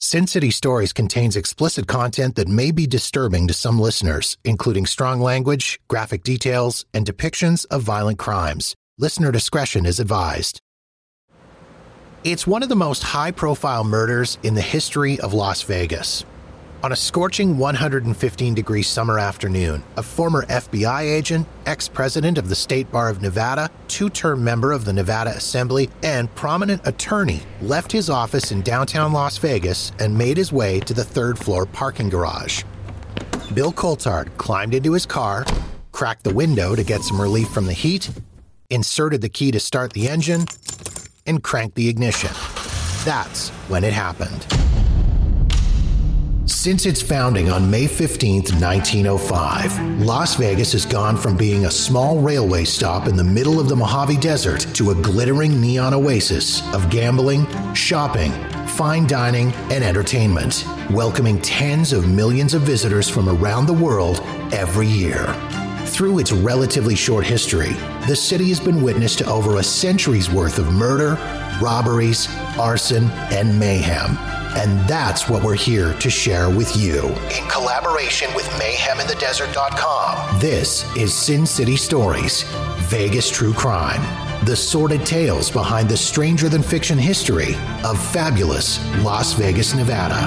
Sin City Stories contains explicit content that may be disturbing to some listeners, including strong language, graphic details, and depictions of violent crimes. Listener discretion is advised. It's one of the most high-profile murders in the history of Las Vegas. On a scorching 115-degree summer afternoon, a former FBI agent, ex-president of the State Bar of Nevada, two-term member of the Nevada Assembly, and prominent attorney left his office in downtown Las Vegas and made his way to the third-floor parking garage. Bill Coulthard climbed into his car, cracked the window to get some relief from the heat, inserted the key to start the engine, and cranked the ignition. That's when it happened. Since its founding on May 15, 1905, Las Vegas has gone from being a small railway stop in the middle of the Mojave Desert to a glittering neon oasis of gambling, shopping, fine dining, and entertainment, welcoming tens of millions of visitors from around the world every year. Through its relatively short history, the city has been witness to over a century's worth of murder, robberies, arson, and mayhem. And that's what we're here to share with you. In collaboration with MayhemInTheDesert.com, this is Sin City Stories, Vegas True Crime. The sordid tales behind the stranger-than-fiction history of fabulous Las Vegas, Nevada.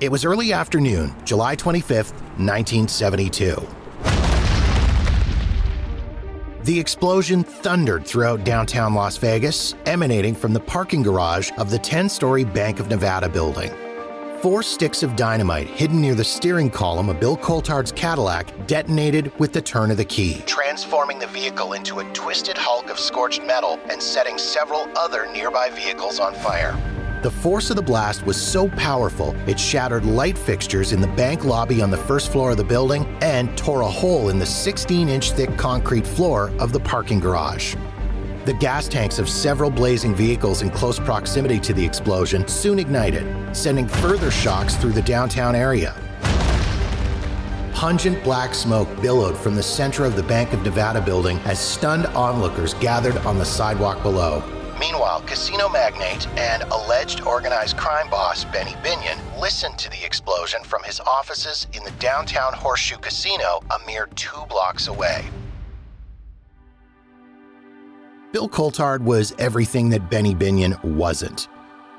It was early afternoon, July 25th, 1972. The explosion thundered throughout downtown Las Vegas, emanating from the parking garage of the 10-story Bank of Nevada building. 4 sticks of dynamite hidden near the steering column of Bill Coulthard's Cadillac detonated with the turn of the key, transforming the vehicle into a twisted hulk of scorched metal and setting several other nearby vehicles on fire. The force of the blast was so powerful, it shattered light fixtures in the bank lobby on the first floor of the building and tore a hole in the 16-inch thick concrete floor of the parking garage. The gas tanks of several blazing vehicles in close proximity to the explosion soon ignited, sending further shocks through the downtown area. Pungent black smoke billowed from the center of the Bank of Nevada building as stunned onlookers gathered on the sidewalk below. Meanwhile, casino magnate and alleged organized crime boss Benny Binion listened to the explosion from his offices in the downtown Horseshoe Casino, a mere 2 blocks away. Bill Coulthard was everything that Benny Binion wasn't.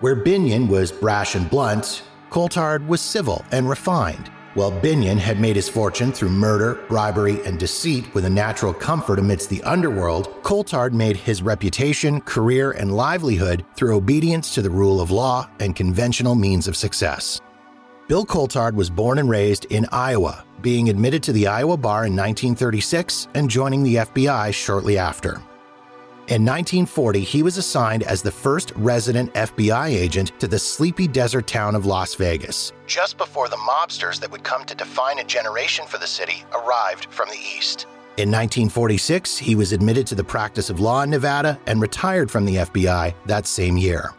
Where Binion was brash and blunt, Coulthard was civil and refined, while Binion had made his fortune through murder, bribery, and deceit with a natural comfort amidst the underworld, Coulthard made his reputation, career, and livelihood through obedience to the rule of law and conventional means of success. Bill Coulthard was born and raised in Iowa, being admitted to the Iowa Bar in 1936 and joining the FBI shortly after. In 1940, he was assigned as the first resident FBI agent to the sleepy desert town of Las Vegas, just before the mobsters that would come to define a generation for the city arrived from the east. In 1946, he was admitted to the practice of law in Nevada and retired from the FBI that same year.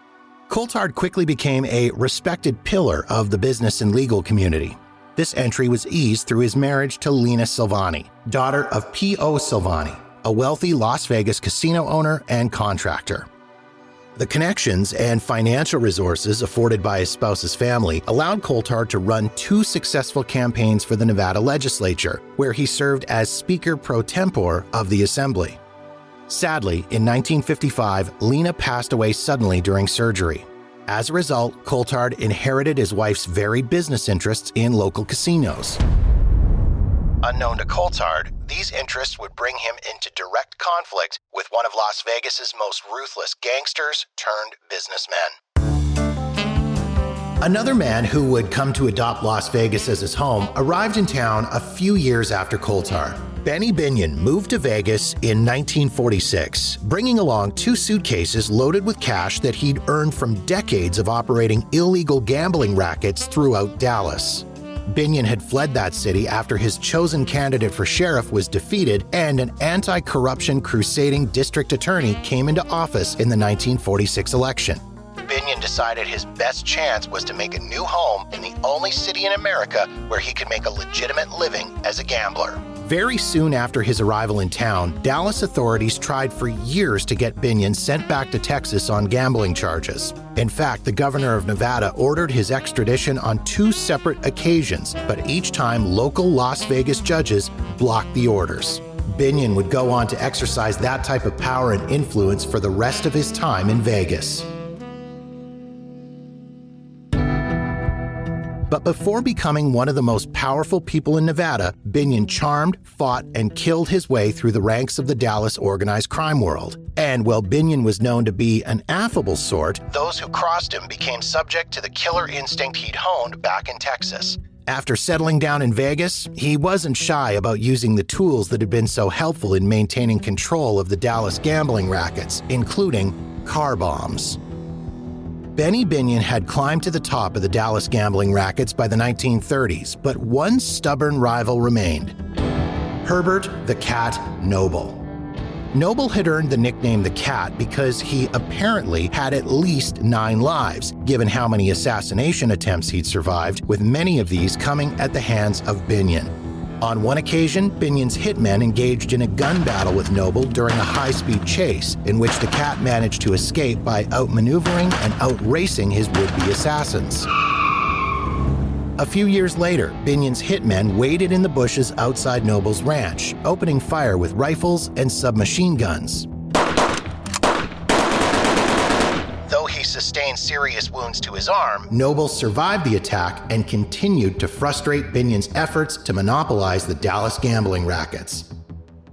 Coulthard quickly became a respected pillar of the business and legal community. This entry was eased through his marriage to Lena Silvani, daughter of P.O. Silvani, a wealthy Las Vegas casino owner and contractor. The connections and financial resources afforded by his spouse's family allowed Coulthard to run two successful campaigns for the Nevada legislature, where he served as Speaker pro tempore of the Assembly. Sadly, in 1955, Lena passed away suddenly during surgery. As a result, Coulthard inherited his wife's varied business interests in local casinos. Unknown to Coulthard, these interests would bring him into direct conflict with one of Las Vegas's most ruthless gangsters turned businessmen. Another man who would come to adopt Las Vegas as his home arrived in town a few years after Coulthard. Benny Binion moved to Vegas in 1946, bringing along two suitcases loaded with cash that he'd earned from decades of operating illegal gambling rackets throughout Dallas. Binion had fled that city after his chosen candidate for sheriff was defeated and an anti-corruption crusading district attorney came into office in the 1946 election. Binion decided his best chance was to make a new home in the only city in America where he could make a legitimate living as a gambler. Very soon after his arrival in town, Dallas authorities tried for years to get Binion sent back to Texas on gambling charges. In fact, the governor of Nevada ordered his extradition on two separate occasions, but each time local Las Vegas judges blocked the orders. Binion would go on to exercise that type of power and influence for the rest of his time in Vegas. But before becoming one of the most powerful people in Nevada, Binion charmed, fought, and killed his way through the ranks of the Dallas organized crime world. And while Binion was known to be an affable sort, those who crossed him became subject to the killer instinct he'd honed back in Texas. After settling down in Vegas, he wasn't shy about using the tools that had been so helpful in maintaining control of the Dallas gambling rackets, including car bombs. Benny Binion had climbed to the top of the Dallas gambling rackets by the 1930s, but one stubborn rival remained: Herbert the Cat Noble. Noble had earned the nickname the Cat because he apparently had at least 9 lives, given how many assassination attempts he'd survived, with many of these coming at the hands of Binion. On one occasion, Binion's hitmen engaged in a gun battle with Noble during a high-speed chase, in which the Cat managed to escape by outmaneuvering and outracing his would-be assassins. A few years later, Binion's hitmen waited in the bushes outside Noble's ranch, opening fire with rifles and submachine guns. Though he sustained serious wounds to his arm, Noble survived the attack and continued to frustrate Binion's efforts to monopolize the Dallas gambling rackets.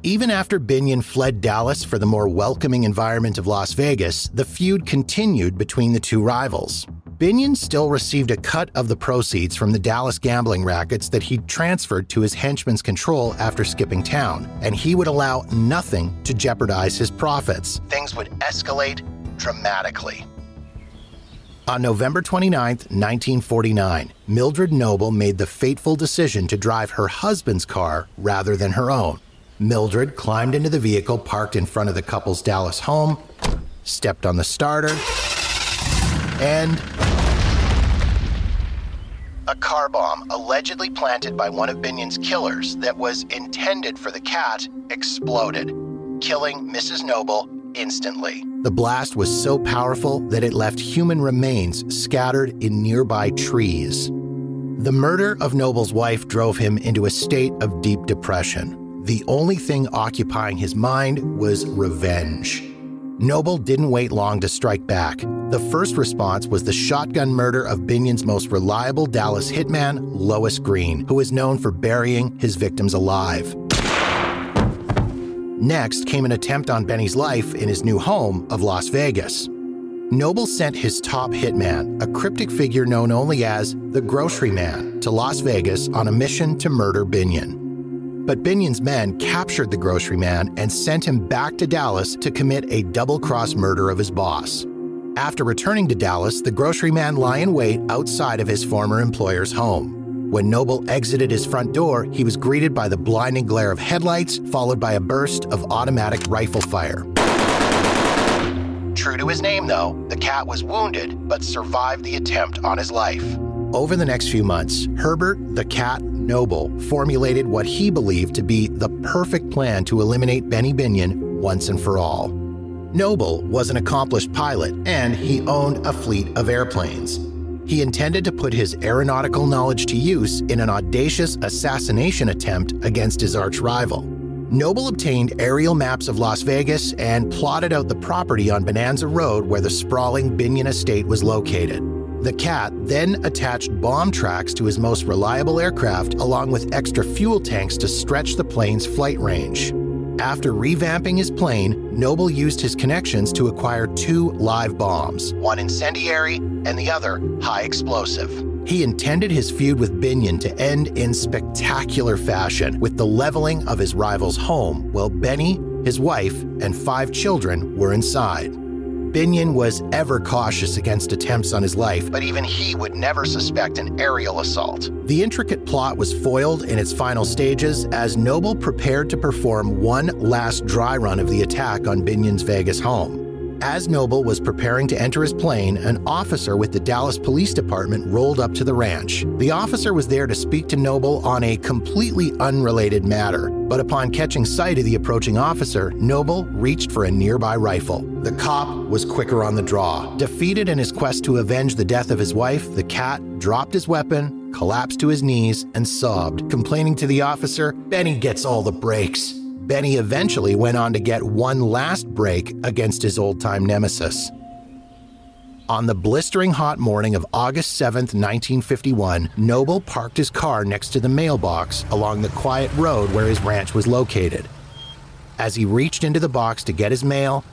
Even after Binion fled Dallas for the more welcoming environment of Las Vegas, the feud continued between the two rivals. Binion still received a cut of the proceeds from the Dallas gambling rackets that he'd transferred to his henchman's control after skipping town, and he would allow nothing to jeopardize his profits. Things would escalate dramatically. On November 29, 1949, Mildred Noble made the fateful decision to drive her husband's car rather than her own. Mildred climbed into the vehicle parked in front of the couple's Dallas home, stepped on the starter, and a car bomb allegedly planted by one of Binion's killers that was intended for the Cat exploded, killing Mrs. Noble instantly. The blast was so powerful that it left human remains scattered in nearby trees. The murder of Noble's wife drove him into a state of deep depression. The only thing occupying his mind was revenge. Noble didn't wait long to strike back. The first response was the shotgun murder of Binion's most reliable Dallas hitman, Lois Green, who is known for burying his victims alive. Next came an attempt on Benny's life in his new home of Las Vegas. Noble sent his top hitman, a cryptic figure known only as the Grocery Man, to Las Vegas on a mission to murder Binion. But Binion's men captured the Grocery Man and sent him back to Dallas to commit a double-cross murder of his boss. After returning to Dallas, the Grocery Man lay in wait outside of his former employer's home. When Noble exited his front door, he was greeted by the blinding glare of headlights, followed by a burst of automatic rifle fire. True to his name, though, the cat was wounded, but survived the attempt on his life. Over the next few months, Herbert the Cat Noble formulated what he believed to be the perfect plan to eliminate Benny Binion once and for all. Noble was an accomplished pilot, and he owned a fleet of airplanes. He intended to put his aeronautical knowledge to use in an audacious assassination attempt against his arch-rival. Noble obtained aerial maps of Las Vegas and plotted out the property on Bonanza Road where the sprawling Binion estate was located. The cat then attached bomb tracks to his most reliable aircraft along with extra fuel tanks to stretch the plane's flight range. After revamping his plane, Noble used his connections to acquire two live bombs, one incendiary and the other high explosive. He intended his feud with Binion to end in spectacular fashion with the leveling of his rival's home while Benny, his wife, and 5 children were inside. Binion was ever cautious against attempts on his life, but even he would never suspect an aerial assault. The intricate plot was foiled in its final stages as Noble prepared to perform one last dry run of the attack on Binion's Vegas home. As Noble was preparing to enter his plane, an officer with the Dallas Police Department rolled up to the ranch. The officer was there to speak to Noble on a completely unrelated matter, but upon catching sight of the approaching officer, Noble reached for a nearby rifle. The cop was quicker on the draw. Defeated in his quest to avenge the death of his wife, the cat dropped his weapon, collapsed to his knees, and sobbed, complaining to the officer, "Benny gets all the breaks." Benny eventually went on to get one last break against his old-time nemesis. On the blistering hot morning of August 7, 1951, Noble parked his car next to the mailbox along the quiet road where his ranch was located. As he reached into the box to get his mail,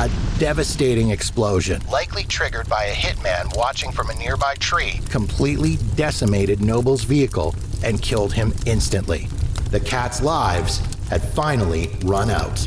a devastating explosion, likely triggered by a hitman watching from a nearby tree, completely decimated Noble's vehicle and killed him instantly. The cat's lives had finally run out.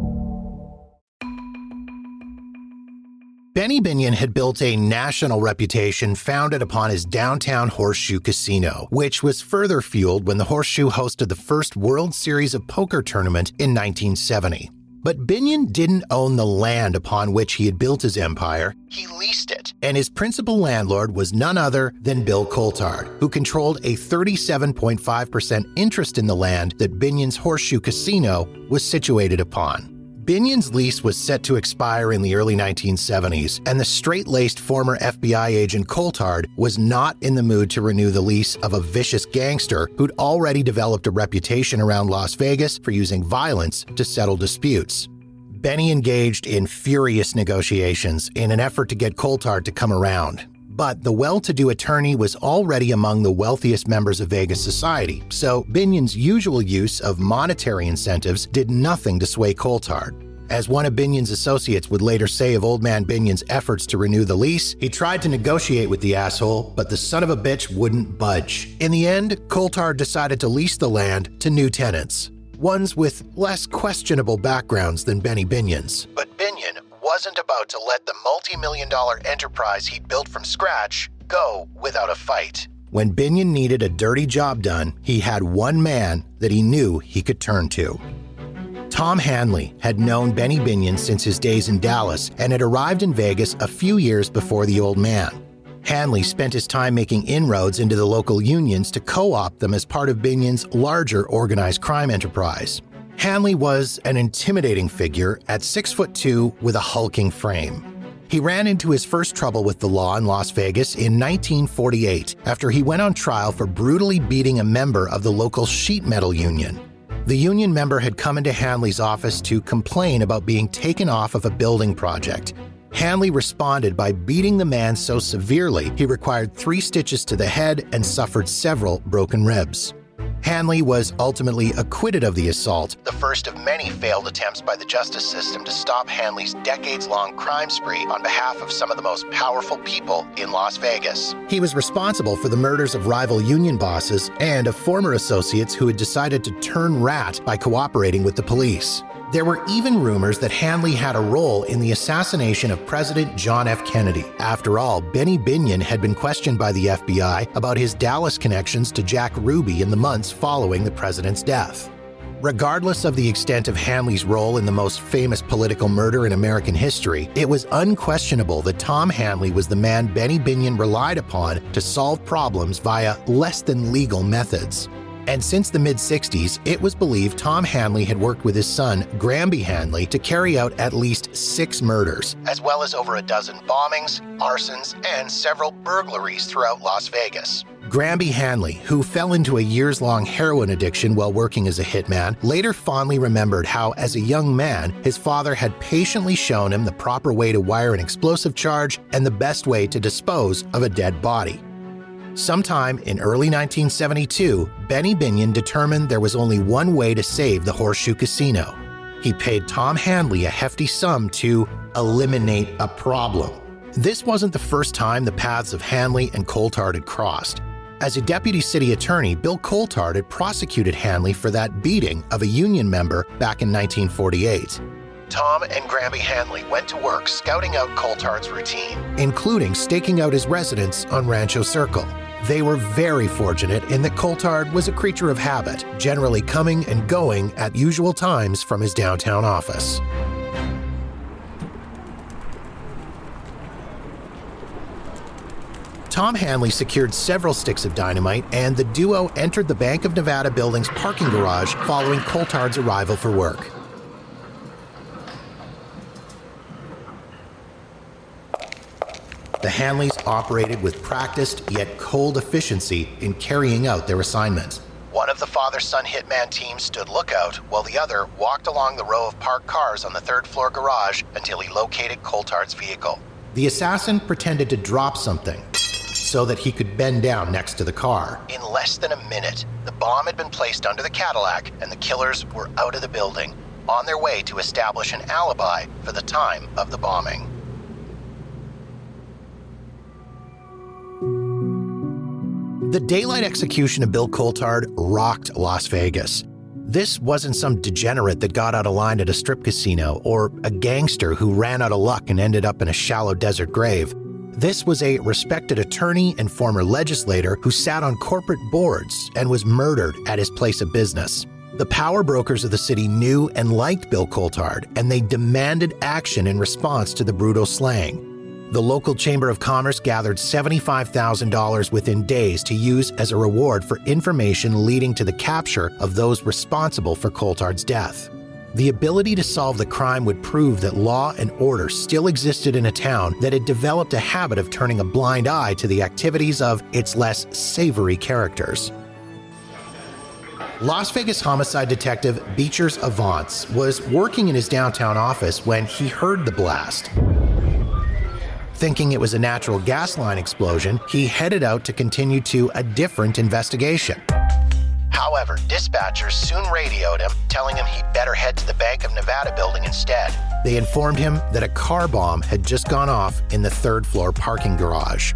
Benny Binion had built a national reputation founded upon his downtown Horseshoe Casino, which was further fueled when the Horseshoe hosted the first World Series of Poker tournament in 1970. But Binion didn't own the land upon which he had built his empire. He leased it. And his principal landlord was none other than Bill Coulthard, who controlled a 37.5% interest in the land that Binion's Horseshoe Casino was situated upon. Binion's lease was set to expire in the early 1970s, and the straight-laced former FBI agent Coulthard was not in the mood to renew the lease of a vicious gangster who'd already developed a reputation around Las Vegas for using violence to settle disputes. Benny engaged in furious negotiations in an effort to get Coulthard to come around. But the well-to-do attorney was already among the wealthiest members of Vegas society, so Binion's usual use of monetary incentives did nothing to sway Coulthard. As one of Binion's associates would later say of Old Man Binion's efforts to renew the lease, he tried to negotiate with the asshole, but the son of a bitch wouldn't budge. In the end, Coulthard decided to lease the land to new tenants, ones with less questionable backgrounds than Benny Binion's. But Binion wasn't about to let the multi-million-dollar enterprise he'd built from scratch go without a fight. When Binion needed a dirty job done, he had one man that he knew he could turn to. Tom Hanley had known Benny Binion since his days in Dallas and had arrived in Vegas a few years before the old man. Hanley spent his time making inroads into the local unions to co-opt them as part of Binion's larger organized crime enterprise. Hanley was an intimidating figure at 6'2" with a hulking frame. He ran into his first trouble with the law in Las Vegas in 1948 after he went on trial for brutally beating a member of the local sheet metal union. The union member had come into Hanley's office to complain about being taken off of a building project. Hanley responded by beating the man so severely he required 3 stitches to the head and suffered several broken ribs. Hanley was ultimately acquitted of the assault, the first of many failed attempts by the justice system to stop Hanley's decades-long crime spree on behalf of some of the most powerful people in Las Vegas. He was responsible for the murders of rival union bosses and of former associates who had decided to turn rat by cooperating with the police. There were even rumors that Hanley had a role in the assassination of President John F. Kennedy. After all, Benny Binion had been questioned by the FBI about his Dallas connections to Jack Ruby in the months following the president's death. Regardless of the extent of Hanley's role in the most famous political murder in American history, it was unquestionable that Tom Hanley was the man Benny Binion relied upon to solve problems via less-than-legal methods. And since the mid-'60s, it was believed Tom Hanley had worked with his son, Granby Hanley, to carry out at least 6 murders, as well as over a dozen bombings, arsons, and several burglaries throughout Las Vegas. Granby Hanley, who fell into a years-long heroin addiction while working as a hitman, later fondly remembered how, as a young man, his father had patiently shown him the proper way to wire an explosive charge and the best way to dispose of a dead body. Sometime in early 1972, Benny Binion determined there was only one way to save the Horseshoe Casino. He paid Tom Hanley a hefty sum to eliminate a problem. This wasn't the first time the paths of Hanley and Coulthard had crossed. As a deputy city attorney, Bill Coulthard had prosecuted Hanley for that beating of a union member back in 1948. Tom and Granby Hanley went to work scouting out Coulthard's routine, including staking out his residence on Rancho Circle. They were very fortunate in that Coulthard was a creature of habit, generally coming and going at usual times from his downtown office. Tom Hanley secured several sticks of dynamite, and the duo entered the Bank of Nevada building's parking garage following Coulthard's arrival for work. The Hanleys operated with practiced yet cold efficiency in carrying out their assignments. One of the father-son hitman team stood lookout, while the other walked along the row of parked cars on the third-floor garage until he located Coulthard's vehicle. The assassin pretended to drop something so that he could bend down next to the car. In less than a minute, the bomb had been placed under the Cadillac, and the killers were out of the building, on their way to establish an alibi for the time of the bombing. The daylight execution of Bill Coulthard rocked Las Vegas. This wasn't some degenerate that got out of line at a strip casino or a gangster who ran out of luck and ended up in a shallow desert grave. This was a respected attorney and former legislator who sat on corporate boards and was murdered at his place of business. The power brokers of the city knew and liked Bill Coulthard, and they demanded action in response to the brutal slaying. The local Chamber of Commerce gathered $75,000 within days to use as a reward for information leading to the capture of those responsible for Coulthard's death. The ability to solve the crime would prove that law and order still existed in a town that had developed a habit of turning a blind eye to the activities of its less savory characters. Las Vegas homicide detective Beecher Avants was working in his downtown office when he heard the blast. Thinking it was a natural gas line explosion, he headed out to continue to a different investigation. However, dispatchers soon radioed him, telling him he'd better head to the Bank of Nevada building instead. They informed him that a car bomb had just gone off in the third-floor parking garage.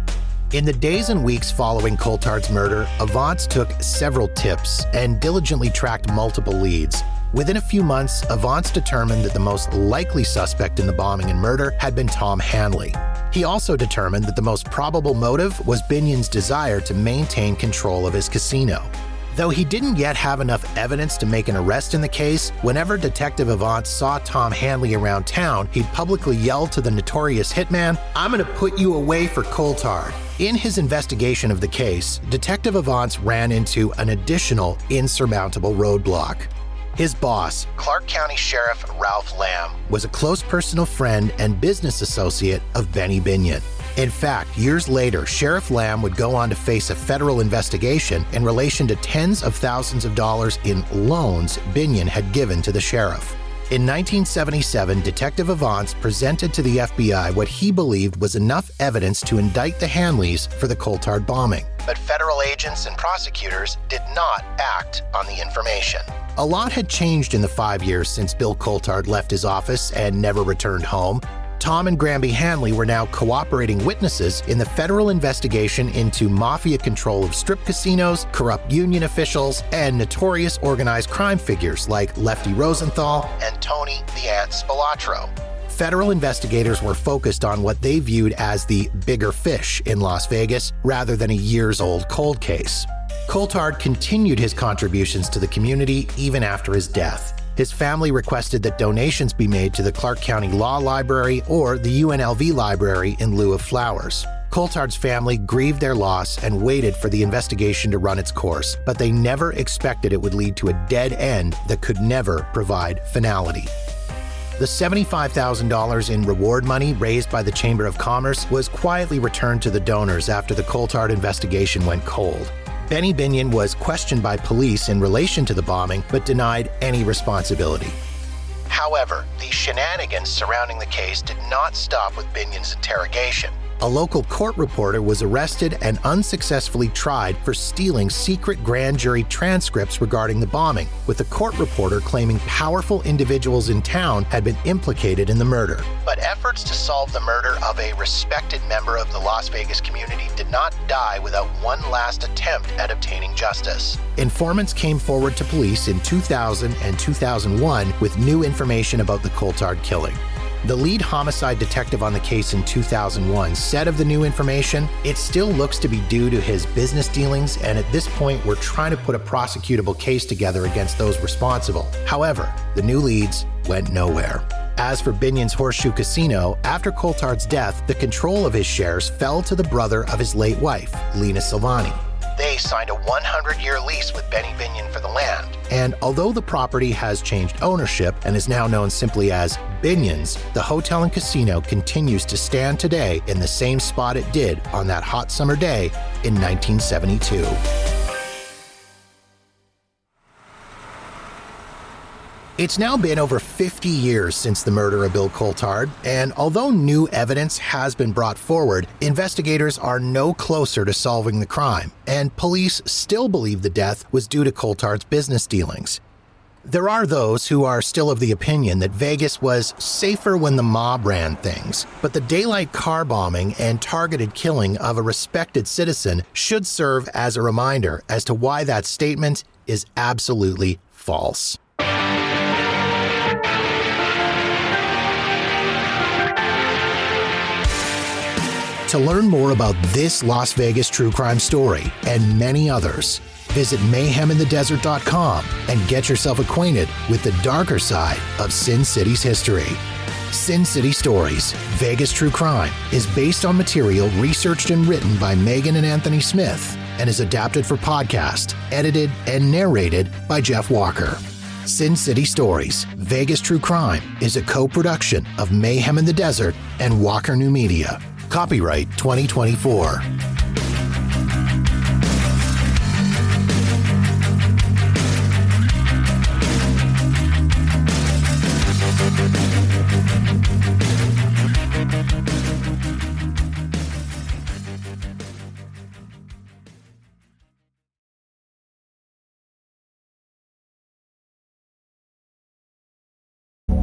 In the days and weeks following Coulthard's murder, Avants took several tips and diligently tracked multiple leads. Within a few months, Avants determined that the most likely suspect in the bombing and murder had been Tom Hanley. He also determined that the most probable motive was Binion's desire to maintain control of his casino. Though he didn't yet have enough evidence to make an arrest in the case, whenever Detective Avants saw Tom Hanley around town, he'd publicly yell to the notorious hitman, "I'm gonna put you away for Coulthard." In his investigation of the case, Detective Avants ran into an additional insurmountable roadblock. His boss, Clark County Sheriff Ralph Lamb, was a close personal friend and business associate of Benny Binion. In fact, years later, Sheriff Lamb would go on to face a federal investigation in relation to tens of thousands of dollars in loans Binion had given to the sheriff. In 1977, Detective Avants presented to the FBI what he believed was enough evidence to indict the Hanleys for the Coulthard bombing. But federal agents and prosecutors did not act on the information. A lot had changed in the 5 years since Bill Coulthard left his office and never returned home. Tom and Granby Hanley were now cooperating witnesses in the federal investigation into mafia control of strip casinos, corrupt union officials, and notorious organized crime figures like Lefty Rosenthal and Tony the Ant Spilotro. Federal investigators were focused on what they viewed as the bigger fish in Las Vegas rather than a years-old cold case. Coulthard continued his contributions to the community even after his death. His family requested that donations be made to the Clark County Law Library or the UNLV Library in lieu of flowers. Coulthard's family grieved their loss and waited for the investigation to run its course, but they never expected it would lead to a dead end that could never provide finality. The $75,000 in reward money raised by the Chamber of Commerce was quietly returned to the donors after the Coulthard investigation went cold. Benny Binion was questioned by police in relation to the bombing, but denied any responsibility. However, the shenanigans surrounding the case did not stop with Binion's interrogation. A local court reporter was arrested and unsuccessfully tried for stealing secret grand jury transcripts regarding the bombing, with the court reporter claiming powerful individuals in town had been implicated in the murder. But efforts to solve the murder of a respected member of the Las Vegas community did not die without one last attempt at obtaining justice. Informants came forward to police in 2000 and 2001 with new information about the Coulthard killing. The lead homicide detective on the case in 2001 said of the new information, "It still looks to be due to his business dealings, and at this point we're trying to put a prosecutable case together against those responsible." However, the new leads went nowhere. As for Binion's Horseshoe Casino, after Coulthard's death, the control of his shares fell to the brother of his late wife, Lena Silvani. They signed a 100-year lease with Benny Binion for the land. And although the property has changed ownership and is now known simply as Binion's, the hotel and casino continues to stand today in the same spot it did on that hot summer day in 1972. It's now been over 50 years since the murder of Bill Coulthard, and although new evidence has been brought forward, investigators are no closer to solving the crime, and police still believe the death was due to Coulthard's business dealings. There are those who are still of the opinion that Vegas was safer when the mob ran things, but the daylight car bombing and targeted killing of a respected citizen should serve as a reminder as to why that statement is absolutely false. To learn more about this Las Vegas true crime story and many others, visit MayhemInTheDesert.com and get yourself acquainted with the darker side of Sin City's history. Sin City Stories, Vegas True Crime, is based on material researched and written by Megan and Anthony Smith and is adapted for podcast, edited and narrated by Jeff Walker. Sin City Stories, Vegas True Crime is a co-production of Mayhem in the Desert and Walker New Media. Copyright 2024.